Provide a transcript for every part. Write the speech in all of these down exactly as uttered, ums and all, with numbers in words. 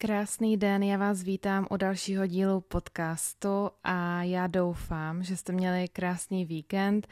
Krásný den, já vás vítám u dalšího dílu podcastu a já doufám, že jste měli krásný víkend.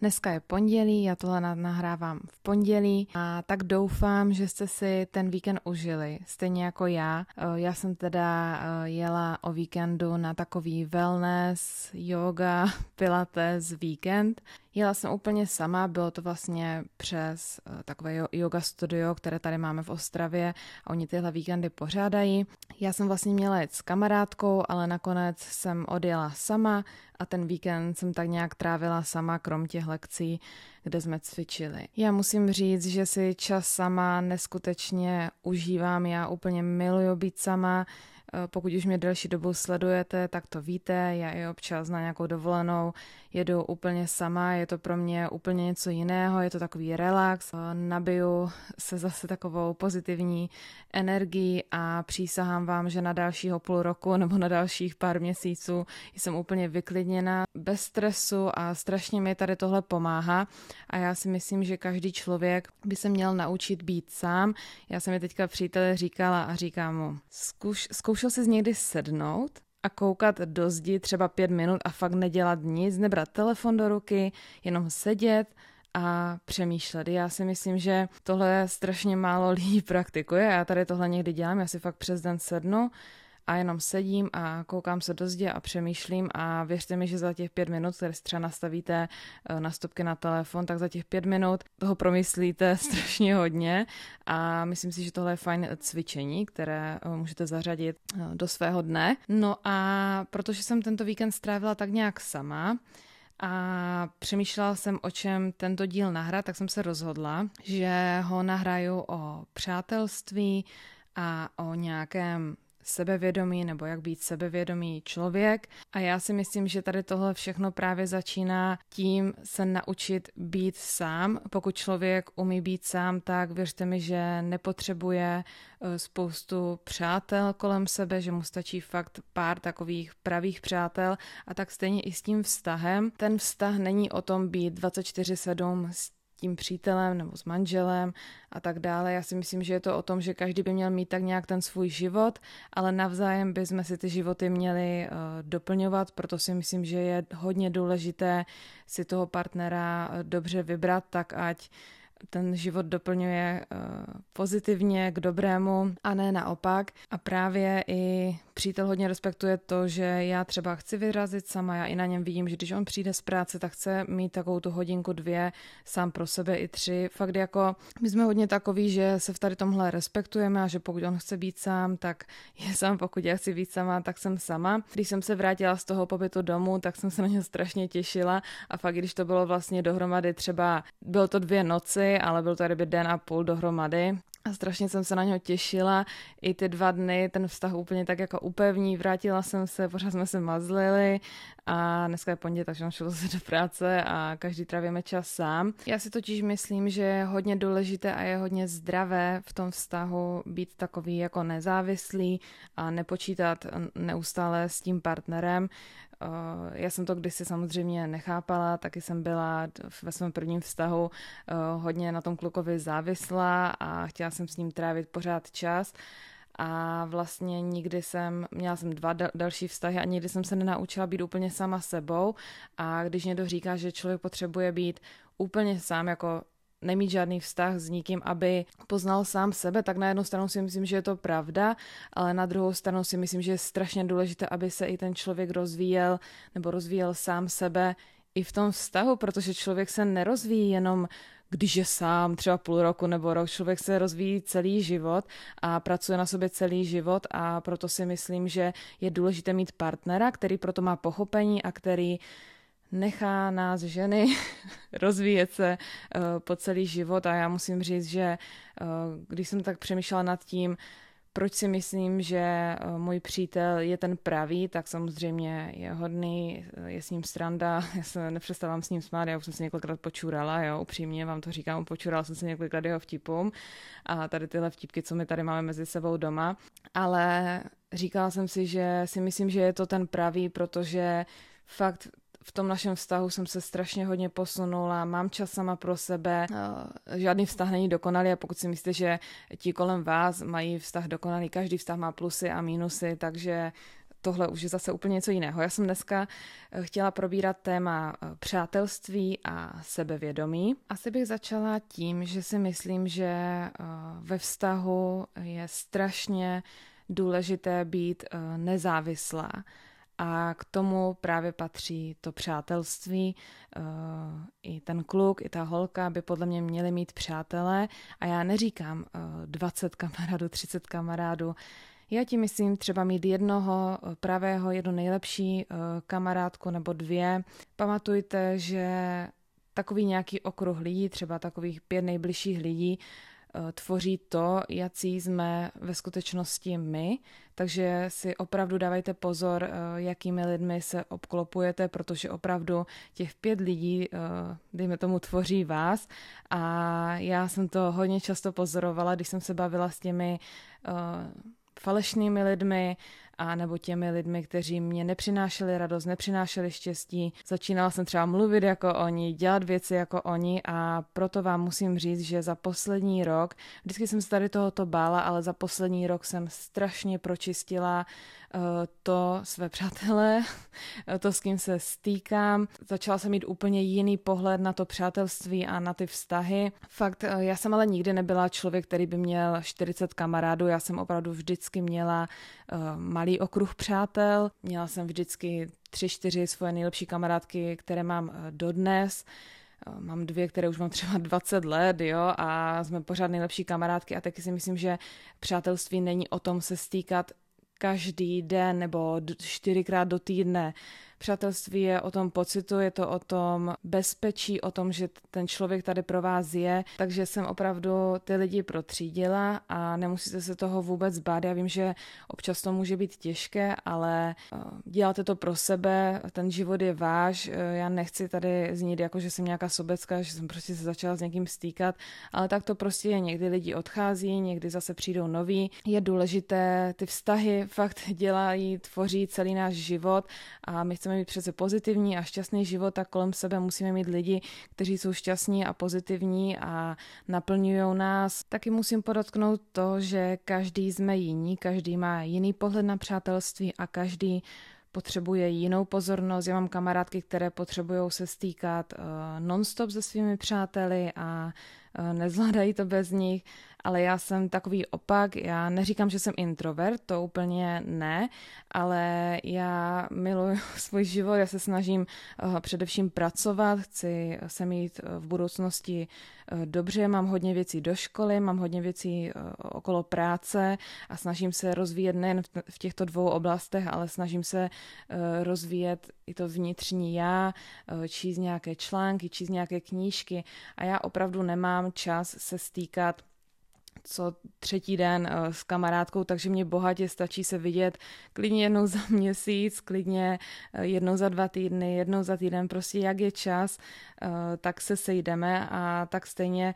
Dneska je pondělí, já tohle nahrávám v pondělí a tak doufám, že jste si ten víkend užili, stejně jako já. Já jsem teda jela o víkendu na takový wellness, yoga, pilates víkend. Jela jsem úplně sama, bylo to vlastně přes takové yoga studio, které tady máme v Ostravě a oni tyhle víkendy pořádají. Já jsem vlastně měla jít s kamarádkou, ale nakonec jsem odjela sama a ten víkend jsem tak nějak trávila sama, krom těch lekcí, kde jsme cvičili. Já musím říct, že si čas sama neskutečně užívám, já úplně miluju být sama. Pokud už mě delší dobu sledujete, tak to víte, já i občas na nějakou dovolenou jedu úplně sama, je to pro mě úplně něco jiného, je to takový relax, nabiju se zase takovou pozitivní energii a přísahám vám, že na dalšího půl roku nebo na dalších pár měsíců jsem úplně vyklidněna, bez stresu a strašně mi tady tohle pomáhá a já si myslím, že každý člověk by se měl naučit být sám. Já jsem mi teďka příteli říkala a říkám mu, zkuš, zkuš Zkoušel jsi někdy sednout a koukat do zdi třeba pět minut a fakt nedělat nic, nebrat telefon do ruky, jenom sedět a přemýšlet. Já si myslím, že tohle strašně málo lidí praktikuje. Já tady tohle někdy dělám, já si fakt přes den sednu a jenom sedím a koukám se do zdi a přemýšlím a věřte mi, že za těch pět minut, které si třeba nastavíte na stopky na telefon, tak za těch pět minut toho promyslíte strašně hodně a myslím si, že tohle je fajn cvičení, které můžete zařadit do svého dne. No a protože jsem tento víkend strávila tak nějak sama a přemýšlela jsem, o čem tento díl nahrát, tak jsem se rozhodla, že ho nahraju o přátelství a o nějakém sebevědomí nebo jak být sebevědomý člověk a já si myslím, že tady tohle všechno právě začíná tím se naučit být sám. Pokud člověk umí být sám, tak věřte mi, že nepotřebuje spoustu přátel kolem sebe, že mu stačí fakt pár takových pravých přátel a tak stejně i s tím vztahem. Ten vztah není o tom být dvacet čtyři sedm s tím přítelem nebo s manželem a tak dále. Já si myslím, že je to o tom, že každý by měl mít tak nějak ten svůj život, ale navzájem bychom si ty životy měli uh, doplňovat, proto si myslím, že je hodně důležité si toho partnera dobře vybrat, tak ať ten život doplňuje pozitivně k dobrému a ne naopak. A právě i přítel hodně respektuje to, že já třeba chci vyrazit sama, já i na něm vidím, že když on přijde z práce, tak chce mít takovou tu hodinku, dvě, sám pro sebe i tři. Fakt jako my jsme hodně takový, že se v tady tomhle respektujeme a že pokud on chce být sám, tak je sám, pokud já chci být sama, tak jsem sama. Když jsem se vrátila z toho pobytu domů, tak jsem se na něj strašně těšila a fakt když to bylo vlastně dohromady třeba, bylo to dvě noci, ale byl to tady den a půl dohromady a strašně jsem se na něho těšila. I ty dva dny ten vztah úplně tak jako upevní, vrátila jsem se, pořád jsme se mazlili a dneska je pondělí, takže on šel se do práce a každý trávíme čas sám. Já si totiž myslím, že je hodně důležité a je hodně zdravé v tom vztahu být takový jako nezávislý a nepočítat neustále s tím partnerem. Já jsem to kdysi samozřejmě nechápala, taky jsem byla ve svém prvním vztahu hodně na tom klukovi závislá a chtěla jsem s ním trávit pořád čas a vlastně nikdy jsem, měla jsem dva další vztahy a nikdy jsem se nenaučila být úplně sama sebou a když někdo říká, že člověk potřebuje být úplně sám, jako nemít žádný vztah s nikým, aby poznal sám sebe, tak na jednu stranu si myslím, že je to pravda, ale na druhou stranu si myslím, že je strašně důležité, aby se i ten člověk rozvíjel nebo rozvíjel sám sebe i v tom vztahu, protože člověk se nerozvíjí jenom když je sám třeba půl roku nebo rok, člověk se rozvíjí celý život a pracuje na sobě celý život a proto si myslím, že je důležité mít partnera, který proto má pochopení a který nechá nás ženy rozvíjet se uh, po celý život a já musím říct, že uh, když jsem tak přemýšlela nad tím, proč si myslím, že uh, můj přítel je ten pravý, tak samozřejmě je hodný, je s ním sranda, já se nepřestávám s ním smát, já už jsem se několikrát počurala, jo, upřímně vám to říkám, počurala jsem se několikrát jeho vtipům a tady tyhle vtipky, co my tady máme mezi sebou doma, ale říkala jsem si, že si myslím, že je to ten pravý, protože fakt v tom našem vztahu jsem se strašně hodně posunula, mám čas sama pro sebe, žádný vztah není dokonalý a pokud si myslíte, že ti kolem vás mají vztah dokonalý, každý vztah má plusy a mínusy, takže tohle už je zase úplně něco jiného. Já jsem dneska chtěla probírat téma přátelství a sebevědomí. Asi bych začala tím, že si myslím, že ve vztahu je strašně důležité být nezávislá. A k tomu právě patří to přátelství. I ten kluk, i ta holka by podle mě měli mít přátelé. A já neříkám dvacet kamarádů, třicet kamarádů. Já ti myslím třeba mít jednoho pravého, jednu nejlepší kamarádku nebo dvě. Pamatujte, že takový nějaký okruh lidí, třeba takových pět nejbližších lidí, tvoří to, jací jsme ve skutečnosti my, takže si opravdu dávajte pozor, jakými lidmi se obklopujete, protože opravdu těch pět lidí, dejme tomu, tvoří vás a já jsem to hodně často pozorovala, když jsem se bavila s těmi falešnými lidmi a nebo těmi lidmi, kteří mě nepřinášeli radost, nepřinášeli štěstí. Začínala jsem třeba mluvit jako oni, dělat věci jako oni a proto vám musím říct, že za poslední rok, vždycky jsem se tady tohoto bála, ale za poslední rok jsem strašně pročistila uh, to své přátelé, to, s kým se stýkám. Začala jsem mít úplně jiný pohled na to přátelství a na ty vztahy. Fakt, uh, já jsem ale nikdy nebyla člověk, který by měl čtyřicet kamarádů, já jsem opravdu vždycky měla uh, malý okruh přátel. Měla jsem vždycky tři, čtyři svoje nejlepší kamarádky, které mám dodnes. Mám dvě, které už mám třeba dvacet let, jo, a jsme pořád nejlepší kamarádky a taky si myslím, že přátelství není o tom se stýkat každý den nebo čtyřikrát do týdne. Přátelství je o tom pocitu, je to o tom bezpečí, o tom, že ten člověk tady pro vás je, takže jsem opravdu ty lidi protřídila a nemusíte se toho vůbec bát. Já vím, že občas to může být těžké, ale děláte to pro sebe, ten život je váš, já nechci tady znít jako, že jsem nějaká sobecká, že jsem prostě se začala s někým stýkat, ale tak to prostě je, někdy lidi odchází, někdy zase přijdou noví. Je důležité, ty vztahy fakt dělají, tvoří celý náš život a my chceme mít přece pozitivní a šťastný život a kolem sebe musíme mít lidi, kteří jsou šťastní a pozitivní a naplňují nás. Taky musím podotknout to, že každý jsme jiní, každý má jiný pohled na přátelství a každý potřebuje jinou pozornost. Já mám kamarádky, které potřebují se stýkat non-stop se svými přáteli a nezvládají to bez nich, ale já jsem takový opak, já neříkám, že jsem introvert, to úplně ne, ale já miluji svůj život, já se snažím především pracovat, chci se mít v budoucnosti dobře, mám hodně věcí do školy, mám hodně věcí okolo práce a snažím se rozvíjet nejen v těchto dvou oblastech, ale snažím se rozvíjet i to vnitřní já, číst nějaké články, číst nějaké knížky a já opravdu nemám čas se stýkat co třetí den s kamarádkou, takže mě bohatě stačí se vidět klidně jednou za měsíc, klidně jednou za dva týdny, jednou za týden, prostě jak je čas, tak se sejdeme a tak stejně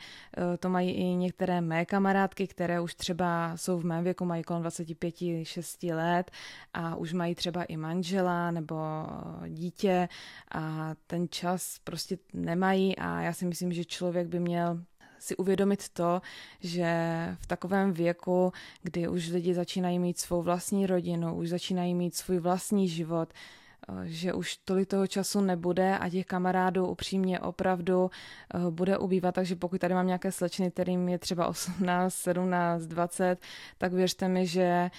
to mají i některé mé kamarádky, které už třeba jsou v mém věku, mají kolem dvacet pět šest let a už mají třeba i manžela nebo dítě a ten čas prostě nemají a já si myslím, že člověk by měl si uvědomit to, že v takovém věku, kdy už lidi začínají mít svou vlastní rodinu, už začínají mít svůj vlastní život, že už tolik toho času nebude a těch kamarádů upřímně opravdu bude ubývat, takže pokud tady mám nějaké slečny, kterým je třeba osmnáct, sedmnáct, dvacet, tak věřte mi, že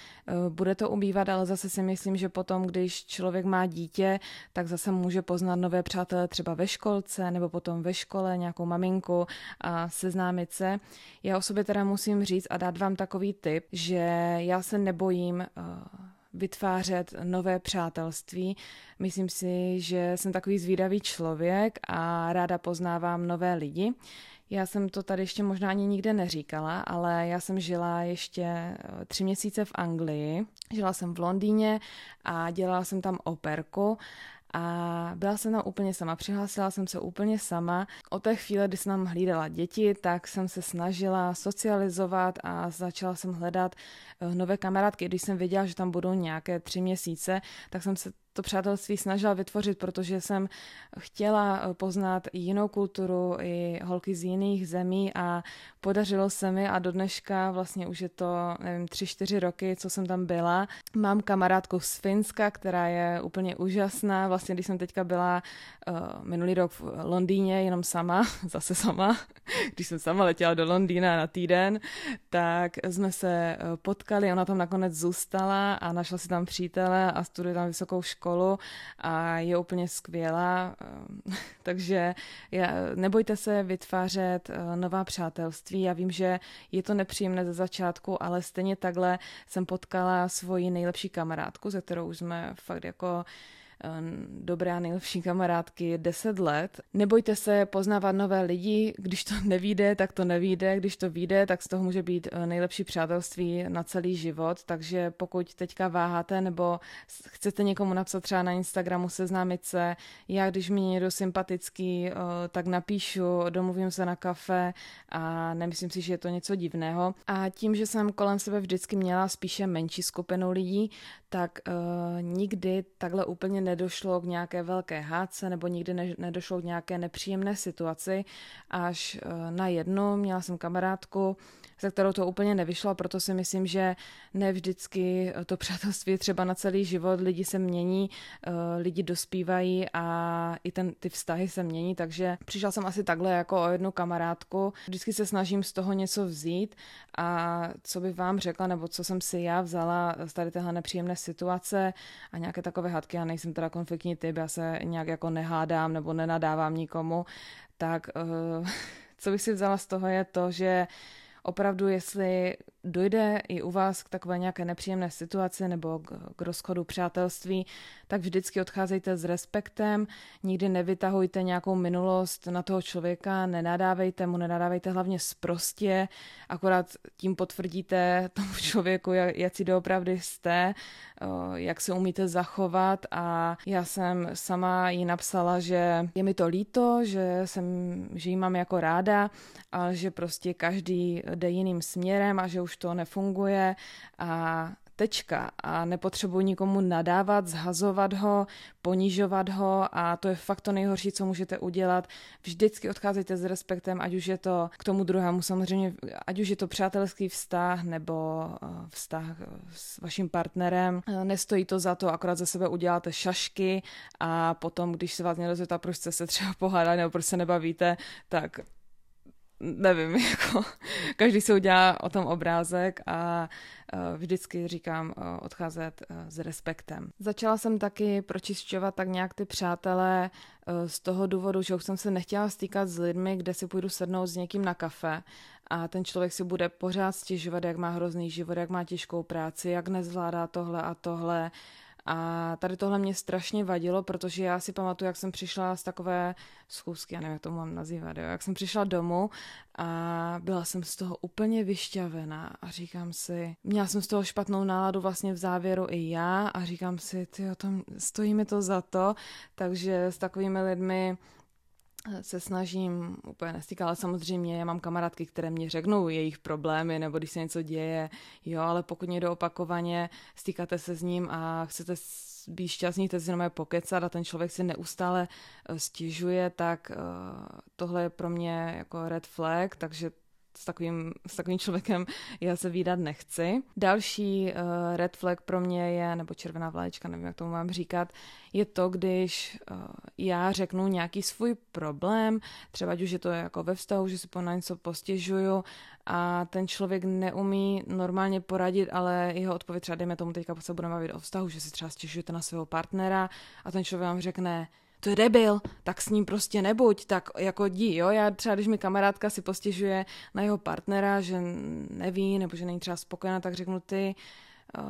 bude to ubývat, ale zase si myslím, že potom, když člověk má dítě, tak zase může poznat nové přátelé třeba ve školce nebo potom ve škole, nějakou maminku a seznámit se. Já o sobě teda musím říct a dát vám takový tip, že já se nebojím vytvářet nové přátelství. Myslím si, že jsem takový zvídavý člověk a ráda poznávám nové lidi. Já jsem to tady ještě možná ani nikde neříkala, ale já jsem žila ještě tři měsíce v Anglii. Žila jsem v Londýně a dělala jsem tam operku a byla jsem tam úplně sama, přihlásila jsem se úplně sama. Od té chvíle, kdy jsem tam hlídala děti, tak jsem se snažila socializovat a začala jsem hledat nové kamarádky. Když jsem věděla, že tam budou nějaké tři měsíce, tak jsem se to přátelství snažila vytvořit, protože jsem chtěla poznat jinou kulturu i holky z jiných zemí a podařilo se mi a do dneška vlastně už je to, nevím, tři, čtyři roky, co jsem tam byla. Mám kamarádku z Finska, která je úplně úžasná. Vlastně, když jsem teďka byla uh, minulý rok v Londýně jenom sama, zase sama, když jsem sama letěla do Londýna na týden, tak jsme se potkali, ona tam nakonec zůstala a našla si tam přítele a studuje tam vysokou školu. Školu a je úplně skvělá, takže nebojte se vytvářet nová přátelství. Já vím, že je to nepříjemné ze začátku, ale stejně takhle jsem potkala svoji nejlepší kamarádku, se kterou už jsme fakt jako dobrá nejlepší kamarádky deset let. Nebojte se poznávat nové lidi, když to nevíde, tak to nevíde, když to vyjde, tak z toho může být nejlepší přátelství na celý život, takže pokud teďka váháte nebo chcete někomu napsat třeba na Instagramu, seznámit se, já když mi někdo sympatický, tak napíšu, domluvím se na kafe a nemyslím si, že je to něco divného. A tím, že jsem kolem sebe vždycky měla spíše menší skupinu lidí, tak uh, nikdy takhle úplně ne nedošlo k nějaké velké hádce nebo nikdy ne, nedošlo k nějaké nepříjemné situaci, až na jednu měla jsem kamarádku, se kterou to úplně nevyšlo, proto si myslím, že ne vždycky to přátelství třeba na celý život, lidi se mění, lidi dospívají a i ten, ty vztahy se mění, takže přišla jsem asi takhle jako o jednu kamarádku. Vždycky se snažím z toho něco vzít a co bych vám řekla, nebo co jsem si já vzala z tady téhle nepříjemné situace a nějaké takové hádky, já nejsem teda konfliktní typ, já se nějak jako nehádám nebo nenadávám nikomu, tak co bych si vzala z toho je to, že opravdu, jestli dojde i u vás k takové nějaké nepříjemné situaci nebo k rozchodu přátelství, tak vždycky odcházejte s respektem, nikdy nevytahujte nějakou minulost na toho člověka, nenadávejte mu, nenadávejte hlavně sprostě, akorát tím potvrdíte tomu člověku, jak si doopravdy jste, jak se umíte zachovat a já jsem sama jí napsala, že je mi to líto, že, jsem, že jí mám jako ráda, ale že prostě každý jde jiným směrem a že už to nefunguje a tečka a nepotřebuji nikomu nadávat, zhazovat ho, ponižovat ho a to je fakt to nejhorší, co můžete udělat. Vždycky odcházejte s respektem, ať už je to k tomu druhému samozřejmě, ať už je to přátelský vztah nebo vztah s vaším partnerem. Nestojí to za to, akorát ze sebe uděláte šašky a potom, když se vás někdo zeptá, proč jste se třeba pohádali nebo proč se nebavíte, tak nevím, jako každý si udělá o tom obrázek a vždycky říkám odcházet s respektem. Začala jsem taky pročišťovat tak nějak ty přátelé z toho důvodu, že už jsem se nechtěla stýkat s lidmi, kde si půjdu sednout s někým na kafe a ten člověk si bude pořád stěžovat, jak má hrozný život, jak má těžkou práci, jak nezvládá tohle a tohle. A tady tohle mě strašně vadilo, protože já si pamatuju, jak jsem přišla z takové schůzky, já nevím, jak to mám nazývat, jo, jak jsem přišla domů a byla jsem z toho úplně vyšťavená a říkám si, měla jsem z toho špatnou náladu vlastně v závěru i já a říkám si, tyjo, to, stojí mi to za to, takže s takovými lidmi se snažím úplně nestýkat, ale samozřejmě já mám kamarádky, které mě řeknou jejich problémy, nebo když se něco děje, jo, ale pokud někdo opakovaně stýkáte se s ním a chcete být šťastní, chcete si jenom pokecat a ten člověk si neustále stěžuje, tak tohle je pro mě jako red flag, takže S takovým, s takovým člověkem já se vídat nechci. Další uh, red flag pro mě je, nebo červená vlaječka, nevím, jak tomu mám říkat, je to, když uh, já řeknu nějaký svůj problém, třeba už je to jako ve vztahu, že si na něco postěžuju a ten člověk neumí normálně poradit, ale jeho odpověď třeba, dejme tomu, teďka se budeme bavit o vztahu, že si třeba stěžujete na svého partnera a ten člověk vám řekne, to je debil, tak s ním prostě nebuď, tak jako dí, jo, já třeba, když mi kamarádka si postěžuje na jeho partnera, že neví, nebo že není třeba spokojená, tak řeknu ty, uh,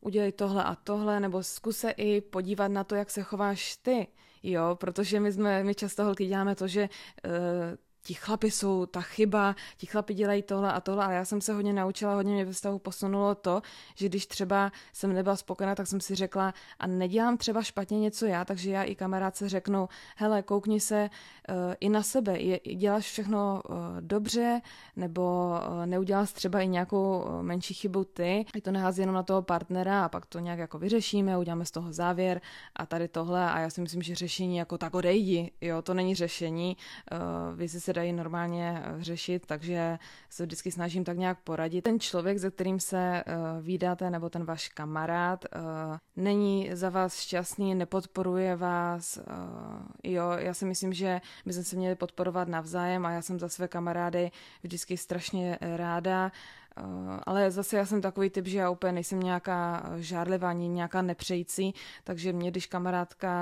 udělej tohle a tohle, nebo zkus se i podívat na to, jak se chováš ty, jo, protože my jsme, my často holky děláme to, že uh, ti chlapi jsou ta chyba, ti chlapi dělají tohle a tohle, ale já jsem se hodně naučila, hodně mě ve vztahu posunulo to, že když třeba jsem nebyla spokojená, tak jsem si řekla a nedělám třeba špatně něco já, takže já i kamarádce řeknou, hele, koukni se uh, i na sebe, je, děláš všechno uh, dobře, nebo uh, neuděláš třeba i nějakou uh, menší chybu ty, je to nehází jenom na toho partnera a pak to nějak jako vyřešíme, uděláme z toho závěr a tady tohle a já si myslím, že řešení jako tak odejdi, jo, to není řešení, uh, věci se dají normálně řešit, takže se vždycky snažím tak nějak poradit. Ten člověk, se kterým se uh, vídáte, nebo ten váš kamarád, uh, není za vás šťastný, nepodporuje vás, uh, jo, já si myslím, že my jsme se měli podporovat navzájem a já jsem za své kamarády vždycky strašně ráda, ale zase já jsem takový typ, že já úplně nejsem nějaká žárlivá, ani nějaká nepřející, takže mě, když kamarádka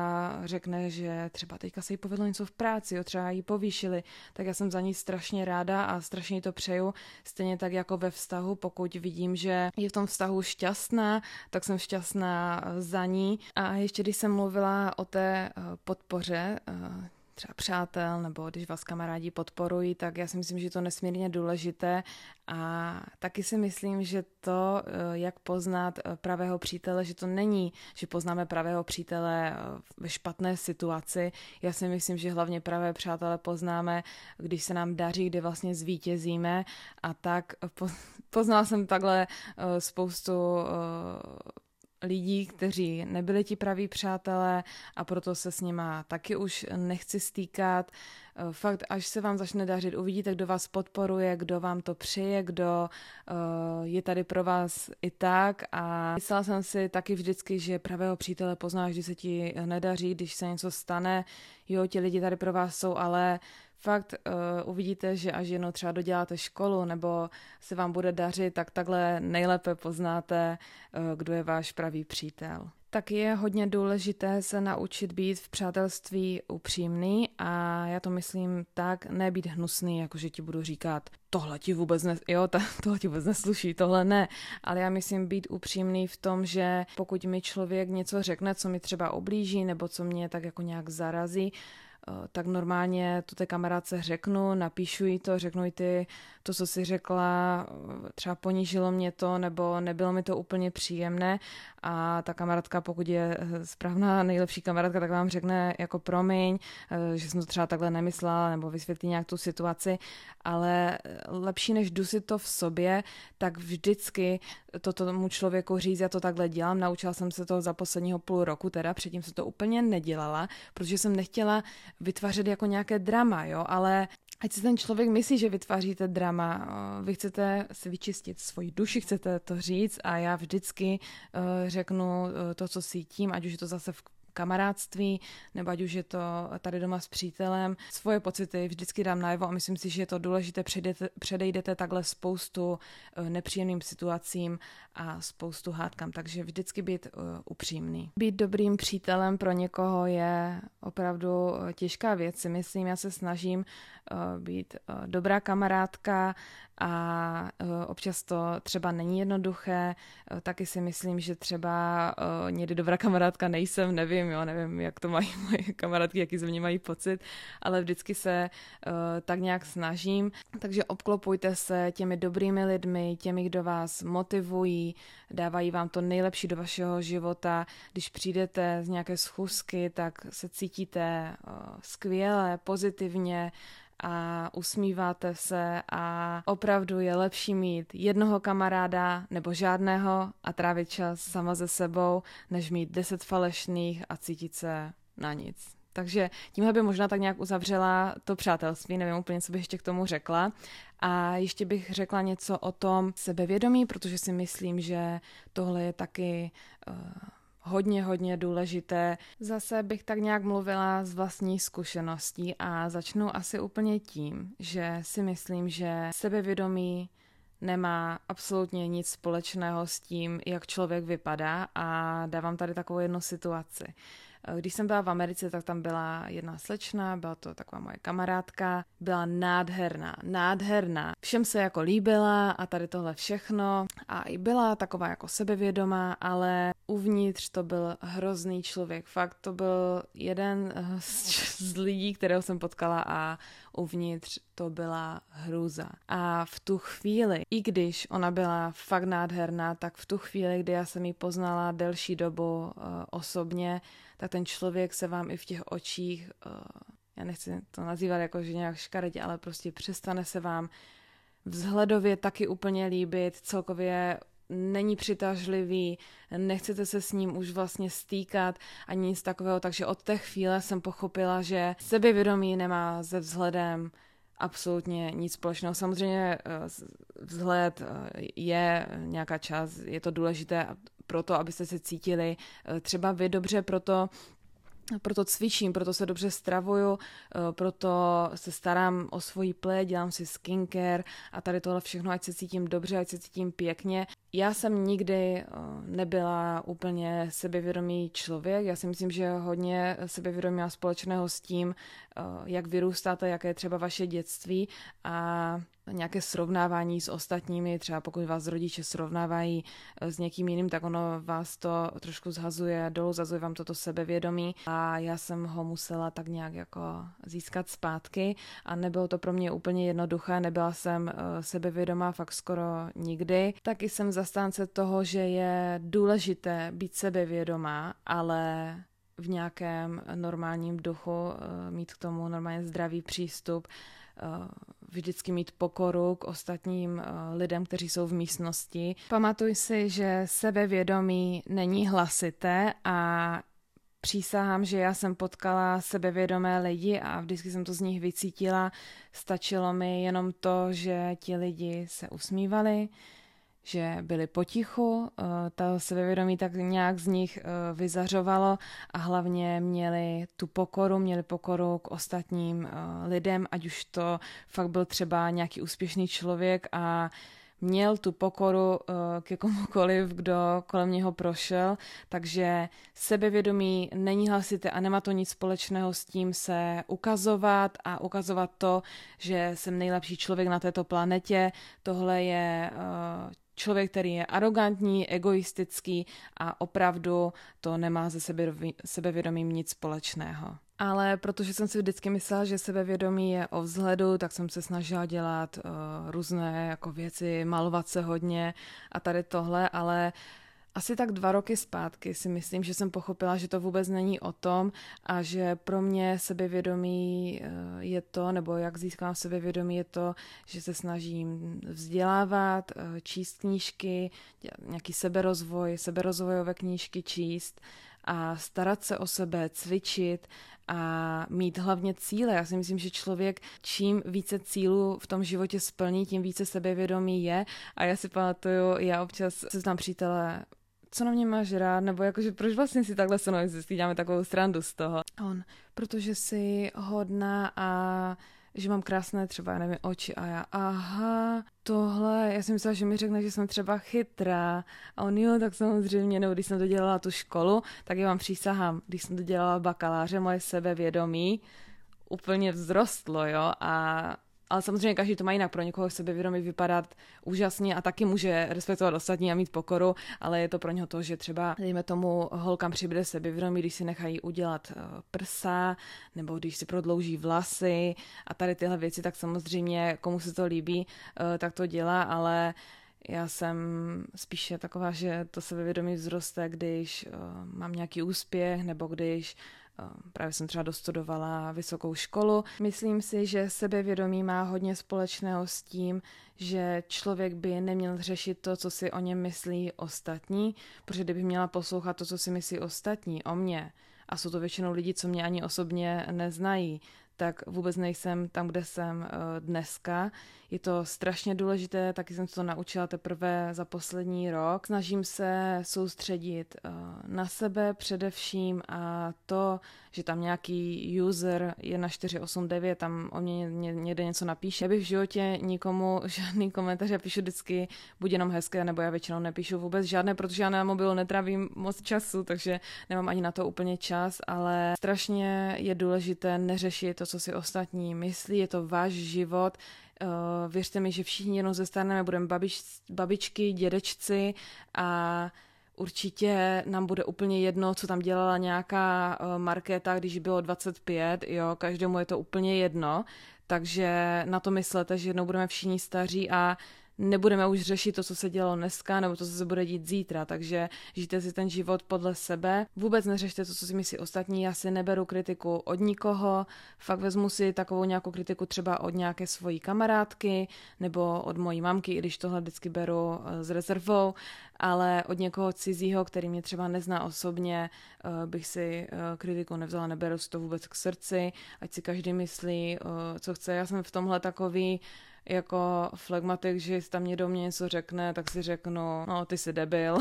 řekne, že třeba teďka se jí povedlo něco v práci, jo, třeba jí povýšili, tak já jsem za ní strašně ráda a strašně jí to přeju. Stejně tak jako ve vztahu, pokud vidím, že je v tom vztahu šťastná, tak jsem šťastná za ní. A ještě když jsem mluvila o té podpoře, třeba přátel, nebo když vás kamarádi podporují, tak já si myslím, že to je nesmírně důležité a taky si myslím, že to, jak poznat pravého přítele, že to není, že poznáme pravého přítele ve špatné situaci. Já si myslím, že hlavně pravé přátele poznáme, když se nám daří, kdy vlastně zvítězíme a tak poznala jsem takhle spoustu lidí, kteří nebyli ti praví přátelé a proto se s nima taky už nechci stýkat. Fakt, až se vám začne dařit, uvidíte, kdo vás podporuje, kdo vám to přeje, kdo uh, je tady pro vás i tak a myslela jsem si taky vždycky, že pravého přítele poznáš, když se ti nedaří, když se něco stane, jo, ti lidi tady pro vás jsou, ale fakt uh, uvidíte, že až jednou třeba doděláte školu nebo se vám bude dařit, tak takhle nejlépe poznáte, uh, kdo je váš pravý přítel. Tak je hodně důležité se naučit být v přátelství upřímný a já to myslím tak, nebýt hnusný, jakože ti budu říkat, tohle ti vůbec, ne, jo, ta, tohle ti vůbec nesluší, tohle ne, ale já myslím být upřímný v tom, že pokud mi člověk něco řekne, co mi třeba oblíží nebo co mě tak jako nějak zarazí, tak normálně to té kamarádce řeknu, napíšu jí to, řeknu jí ty, to, co jsi řekla, třeba ponížilo mě to, nebo nebylo mi to úplně příjemné a ta kamarádka, pokud je správná, nejlepší kamarádka, tak vám řekne jako promiň, že jsem to třeba takhle nemyslela, nebo vysvětlí nějak tu situaci, ale lepší než dusit to v sobě, tak vždycky to tomu člověku říct, já to takhle dělám, naučila jsem se to za posledního půl roku, teda předtím jsem to úplně nedělala, protože jsem nechtěla vytvářet jako nějaké drama, jo, ale ať si ten člověk myslí, že vytváříte drama, vy chcete si vyčistit svoji duši, chcete to říct a já vždycky uh, řeknu uh, to, co cítím, ať už je to zase v kamarádství, nebo ať už je to tady doma s přítelem. Svoje pocity vždycky dám najevo a myslím si, že je to důležité, předejdete, předejdete takhle spoustu nepříjemným situacím a spoustu hádkám, takže vždycky být upřímný. Být dobrým přítelem pro někoho je opravdu těžká věc, si myslím, já se snažím být dobrá kamarádka a občas to třeba není jednoduché, taky si myslím, že třeba někdy dobrá kamarádka nejsem, nevím, jo, nevím, jak to mají moje kamarádky, jaký ze mě mají pocit, ale vždycky se uh, tak nějak snažím. Takže obklopujte se těmi dobrými lidmi, těmi, kdo vás motivují, dávají vám to nejlepší do vašeho života. Když přijdete z nějaké schůzky, tak se cítíte uh, skvěle, pozitivně, a usmíváte se a opravdu je lepší mít jednoho kamaráda nebo žádného a trávit čas sama se sebou, než mít deset falešných a cítit se na nic. Takže tímhle by možná tak nějak uzavřela to přátelství, nevím úplně, co bych ještě k tomu řekla. A ještě bych řekla něco o tom sebevědomí, protože si myslím, že tohle je taky Uh, hodně, hodně důležité. Zase bych tak nějak mluvila z vlastní zkušeností a začnu asi úplně tím, že si myslím, že sebevědomí nemá absolutně nic společného s tím, jak člověk vypadá a dávám tady takovou jednu situaci. Když jsem byla v Americe, tak tam byla jedna slečna, byla to taková moje kamarádka, byla nádherná, nádherná. Všem se jako líbila a tady tohle všechno a i byla taková jako sebevědomá, ale uvnitř to byl hrozný člověk. Fakt to byl jeden z, z lidí, kterého jsem potkala a uvnitř to byla hrůza. A v tu chvíli, i když ona byla fakt nádherná, tak v tu chvíli, kdy já jsem ji poznala delší dobu uh, osobně, tak ten člověk se vám i v těch očích, uh, já nechci to nazývat jako, že nějak škaredě, ale prostě přestane se vám vzhledově taky úplně líbit, celkově není přitažlivý, nechcete se s ním už vlastně stýkat ani nic takového, takže od té chvíle jsem pochopila, že sebevědomí nemá se vzhledem absolutně nic společného. Samozřejmě vzhled je nějaká část, je to důležité proto, abyste se cítili třeba vy dobře, proto Proto cvičím, proto se dobře stravuju, proto se starám o svoji pleť, dělám si skincare a tady tohle všechno, ať se cítím dobře, ať se cítím pěkně. Já jsem nikdy nebyla úplně sebevědomý člověk. Já si myslím, že hodně sebevědomí má společného s tím, jak vyrůstáte, jaké je třeba vaše dětství a nějaké srovnávání s ostatními, třeba pokud vás rodiče srovnávají s někým jiným, tak ono vás to trošku zhazuje dolů, zhazuje vám toto sebevědomí a já jsem ho musela tak nějak jako získat zpátky a nebylo to pro mě úplně jednoduché, nebyla jsem sebevědomá fakt skoro nikdy. Taky jsem zastánce toho, že je důležité být sebevědomá, ale v nějakém normálním duchu, mít k tomu normálně zdravý přístup, vždycky mít pokoru k ostatním lidem, kteří jsou v místnosti. Pamatuj si, že sebevědomí není hlasité a přísahám, že já jsem potkala sebevědomé lidi a vždycky jsem to z nich vycítila. Stačilo mi jenom to, že ti lidi se usmívali, že byli potichu, ta sebevědomí tak nějak z nich vyzařovalo a hlavně měli tu pokoru, měli pokoru k ostatním lidem, ať už to fakt byl třeba nějaký úspěšný člověk a měl tu pokoru ke komukoliv, kdo kolem něho prošel, takže sebevědomí není hlasité a nemá to nic společného s tím se ukazovat a ukazovat to, že jsem nejlepší člověk na této planetě. Tohle je člověk, který je arrogantní, egoistický a opravdu to nemá se sebevědomím nic společného. Ale protože jsem si vždycky myslela, že sebevědomí je o vzhledu, tak jsem se snažila dělat uh, různé jako věci, malovat se hodně a tady tohle, ale asi tak dva roky zpátky si myslím, že jsem pochopila, že to vůbec není o tom a že pro mě sebevědomí je to, nebo jak získám sebevědomí je to, že se snažím vzdělávat, číst knížky, nějaký seberozvoj, seberozvojové knížky číst a starat se o sebe, cvičit a mít hlavně cíle. Já si myslím, že člověk čím více cílů v tom životě splní, tím více sebevědomí je a já si pamatuju, já občas se tam přítele, co na mě máš rád, nebo jakože proč vlastně si takhle se mnou existí, děláme takovou srandu z toho. On, protože jsi hodná a že mám krásné třeba, nevím, oči a já, aha, tohle, já si myslela, že mi řekne, že jsem třeba chytrá a on jo, tak samozřejmě, nebo když jsem dodělala tu školu, tak já vám přísahám, když jsem dodělala bakaláře, moje sebevědomí úplně vzrostlo, jo, a ale samozřejmě každý to má jinak, pro někoho sebevědomí vypadat úžasně a taky může respektovat ostatní a mít pokoru, ale je to pro něho to, že třeba, dejme tomu, holkám přibude sebevědomí, když si nechají udělat prsa, nebo když si prodlouží vlasy a tady tyhle věci, tak samozřejmě komu se to líbí, tak to dělá, ale já jsem spíše taková, že to sebevědomí vzroste, když mám nějaký úspěch, nebo když právě jsem třeba dostudovala vysokou školu. Myslím si, že sebevědomí má hodně společného s tím, že člověk by neměl řešit to, co si o něm myslí ostatní, protože kdyby měla poslouchat to, co si myslí ostatní o mně, a jsou to většinou lidi, co mě ani osobně neznají, tak vůbec nejsem tam, kde jsem dneska. Je to strašně důležité, taky jsem se to naučila teprve za poslední rok. Snažím se soustředit na sebe především a to, že tam nějaký user jedna čtyři osm devět, tam o mě někde něco napíše. Já bych v životě nikomu žádný komentář, já píšu vždycky buď jenom hezké, nebo já většinou nepíšu vůbec žádné, protože já na mobilu netrávím moc času, takže nemám ani na to úplně čas, ale strašně je důležité neřešit to, co si ostatní myslí, je to váš život. Věřte mi, že všichni jenom zestárneme, budeme babič, babičky, dědečci a určitě nám bude úplně jedno, co tam dělala nějaká Markéta, když bylo dvacet pět, jo, každému je to úplně jedno, takže na to myslete, že jednou budeme všichni staří a nebudeme už řešit to, co se dělo dneska, nebo to, co se bude dít zítra, takže žijte si ten život podle sebe. Vůbec neřešte to, co si myslí ostatní, já si neberu kritiku od nikoho, fakt vezmu si takovou nějakou kritiku třeba od nějaké svojí kamarádky, nebo od mojí mamky, i když tohle vždycky beru s rezervou, ale od někoho cizího, který mě třeba nezná osobně, bych si kritiku nevzala, neberu si to vůbec k srdci, ať si každý myslí, co chce. Já jsem v tomhle takový jako flegmatik, že jestli tam někdo mě něco řekne, tak si řeknu, no ty jsi debil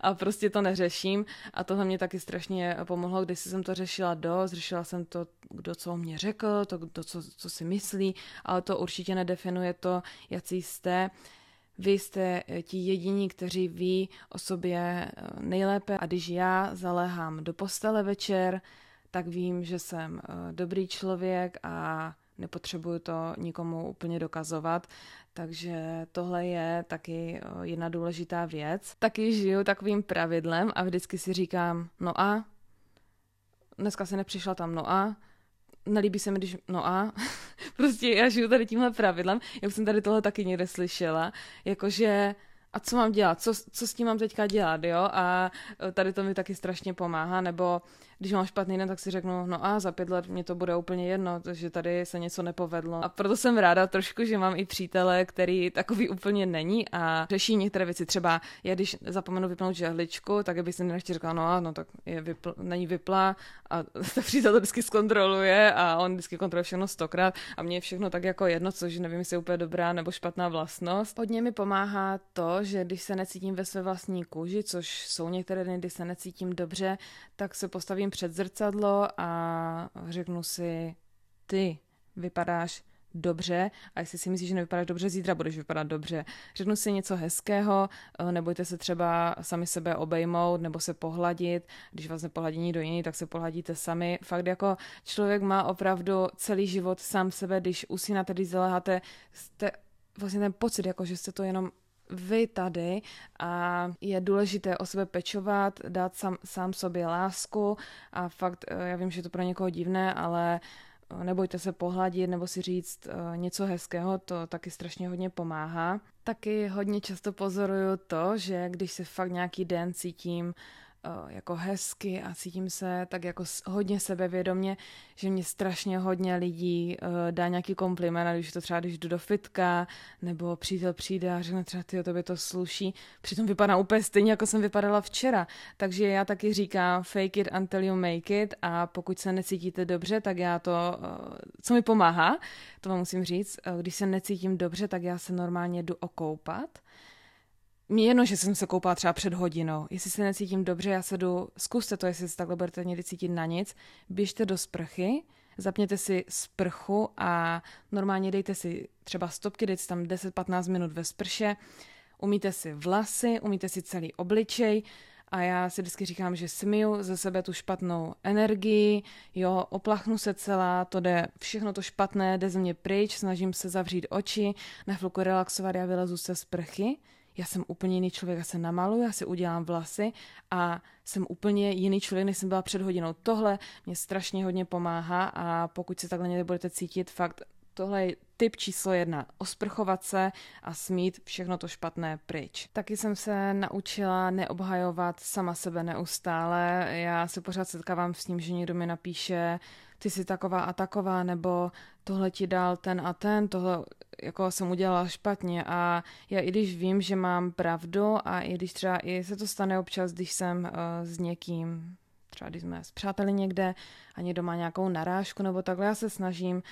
a prostě to neřeším a tohle mě taky strašně pomohlo, když jsem to řešila dost, řešila jsem to, kdo co mě řekl, to, kdo co, co si myslí, ale to určitě nedefinuje to, jaký jste. Vy jste ti jediní, kteří ví o sobě nejlépe a když já zaléhám do postele večer, tak vím, že jsem dobrý člověk a nepotřebuju to nikomu úplně dokazovat, takže tohle je taky jedna důležitá věc. Taky žiju takovým pravidlem a vždycky si říkám, no a, dneska se nepřišla tam, no a, nelíbí se mi, když, no a, prostě já žiju tady tímhle pravidlem, já jsem tady tohle taky někde slyšela, jakože a co mám dělat, co, co s tím mám teďka dělat, jo, a tady to mi taky strašně pomáhá, nebo když mám špatný den, tak si řeknu, no a za pět let mě to bude úplně jedno, že tady se něco nepovedlo. A proto jsem ráda trošku, že mám i přítele, který takový úplně není a řeší některé věci. Třeba já když zapomenu vypnout žehličku, tak bych si nechtěl říkala, no a no tak je vypl, není vypla a ta přítel to vždycky zkontroluje a on vždycky kontroluje všechno stokrát a mě je všechno tak jako jedno, což nevím, jestli je úplně dobrá nebo špatná vlastnost. Hodně mi pomáhá to, že když se necítím ve své vlastní kůži, což jsou některé dny, kdy se necítím dobře, tak se postavím před zrcadlo a řeknu si, ty vypadáš dobře a jestli si myslíš, že nevypadáš dobře, zítra budeš vypadat dobře. Řeknu si něco hezkého, nebojte se třeba sami sebe obejmout nebo se pohladit, když vás nepohladí nikdo jiný, tak se pohladíte sami. Fakt jako člověk má opravdu celý život sám sebe, když usínáte, když zaléháte, jste vlastně ten pocit, jako že jste to jenom vy tady a je důležité o sebe pečovat, dát sám, sám sobě lásku a fakt, já vím, že je to pro někoho divné, ale nebojte se pohladit nebo si říct něco hezkého, to taky strašně hodně pomáhá. Taky hodně často pozoruju to, že když se fakt nějaký den cítím jako hezky a cítím se tak jako hodně sebevědomě, že mě strašně hodně lidí dá nějaký kompliment, když to třeba když jdu do fitka, nebo přítel přijde a řekne třeba, tyjo, tobě to sluší, přitom vypadá úplně stejně, jako jsem vypadala včera. Takže já taky říkám fake it until you make it a pokud se necítíte dobře, tak já to, co mi pomáhá, to vám musím říct, když se necítím dobře, tak já se normálně jdu okoupat. Mně jedno, že jsem se koupala třeba před hodinou. Jestli se necítím dobře, já se jdu, zkuste to, jestli se takhle budete někdy cítit na nic, běžte do sprchy, zapněte si sprchu a normálně dejte si třeba stopky, dejte si tam deset až patnáct minut ve sprše, umýjte si vlasy, umýjte si celý obličej a já si vždycky říkám, že smiju ze sebe tu špatnou energii, jo, oplachnu se celá, to jde, všechno to špatné jde ze mě pryč, snažím se zavřít oči, na chvilku relaxovat, já vylezu se sprchy. Já jsem úplně jiný člověk, já se namaluju, já si udělám vlasy a jsem úplně jiný člověk, než jsem byla před hodinou. Tohle mě strašně hodně pomáhá a pokud se takhle někde budete cítit, fakt tohle je tip číslo jedna, osprchovat se a smít všechno to špatné pryč. Taky jsem se naučila neobhajovat sama sebe neustále, já se pořád setkávám s tím, že někdo mi napíše, ty jsi taková a taková, nebo tohle ti dal ten a ten, tohle jako jsem udělala špatně a já i když vím, že mám pravdu a i když třeba i se to stane občas, když jsem uh, s někým, třeba když jsme s přáteli někde a někdo má nějakou narážku nebo takhle, já se snažím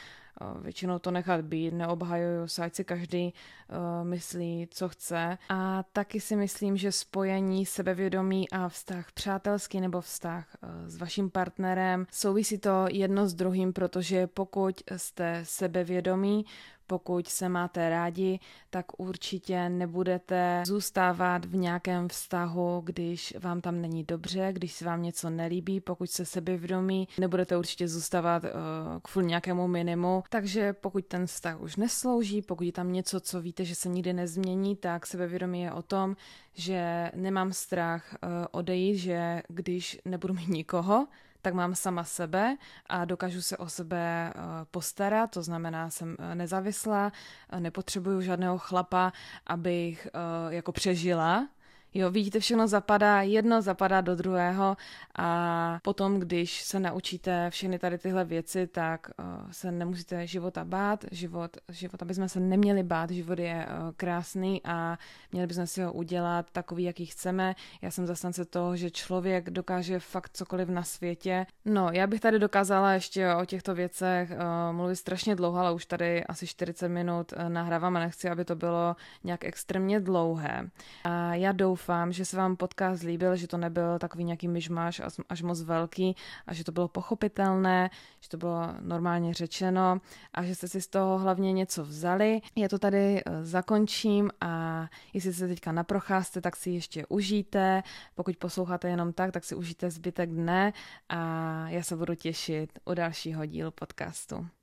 uh, většinou to nechat být, neobhajuju se, ať si každý uh, myslí, co chce. A taky si myslím, že spojení sebevědomí a vztah přátelský nebo vztah uh, s vaším partnerem souvisí to jedno s druhým, protože pokud jste sebevědomí, Pokud se máte rádi, tak určitě nebudete zůstávat v nějakém vztahu, když vám tam není dobře, když se vám něco nelíbí, pokud se sebevědomí, nebudete určitě zůstávat uh, kvůli nějakému minimu. Takže pokud ten vztah už neslouží, pokud je tam něco, co víte, že se nikdy nezmění, tak sebevědomí je o tom, že nemám strach uh, odejít, že když nebudu mít nikoho, tak mám sama sebe a dokážu se o sebe postarat, to znamená, jsem nezávislá, nepotřebuju žádného chlapa, abych jako přežila. Jo, vidíte, všechno zapadá, jedno zapadá do druhého a potom, když se naučíte všechny tady tyhle věci, tak se nemusíte života bát, život, život, aby jsme se neměli bát, život je krásný a měli bychom si ho udělat takový, jaký chceme. Já jsem zastánce toho, že člověk dokáže fakt cokoliv na světě. No, já bych tady dokázala ještě o těchto věcech mluvit strašně dlouho, ale už tady asi čtyřicet minut nahrávám a nechci, aby to bylo nějak extrémně dlouhé. A já doufám, Doufám, že se vám podcast líbil, že to nebyl takový nějaký myšmaš až moc velký a že to bylo pochopitelné, že to bylo normálně řečeno a že jste si z toho hlavně něco vzali. Já to tady zakončím a jestli se teďka naprocházte, tak si ještě užijte. Pokud posloucháte jenom tak, tak si užijte zbytek dne a já se budu těšit u dalšího dílu podcastu.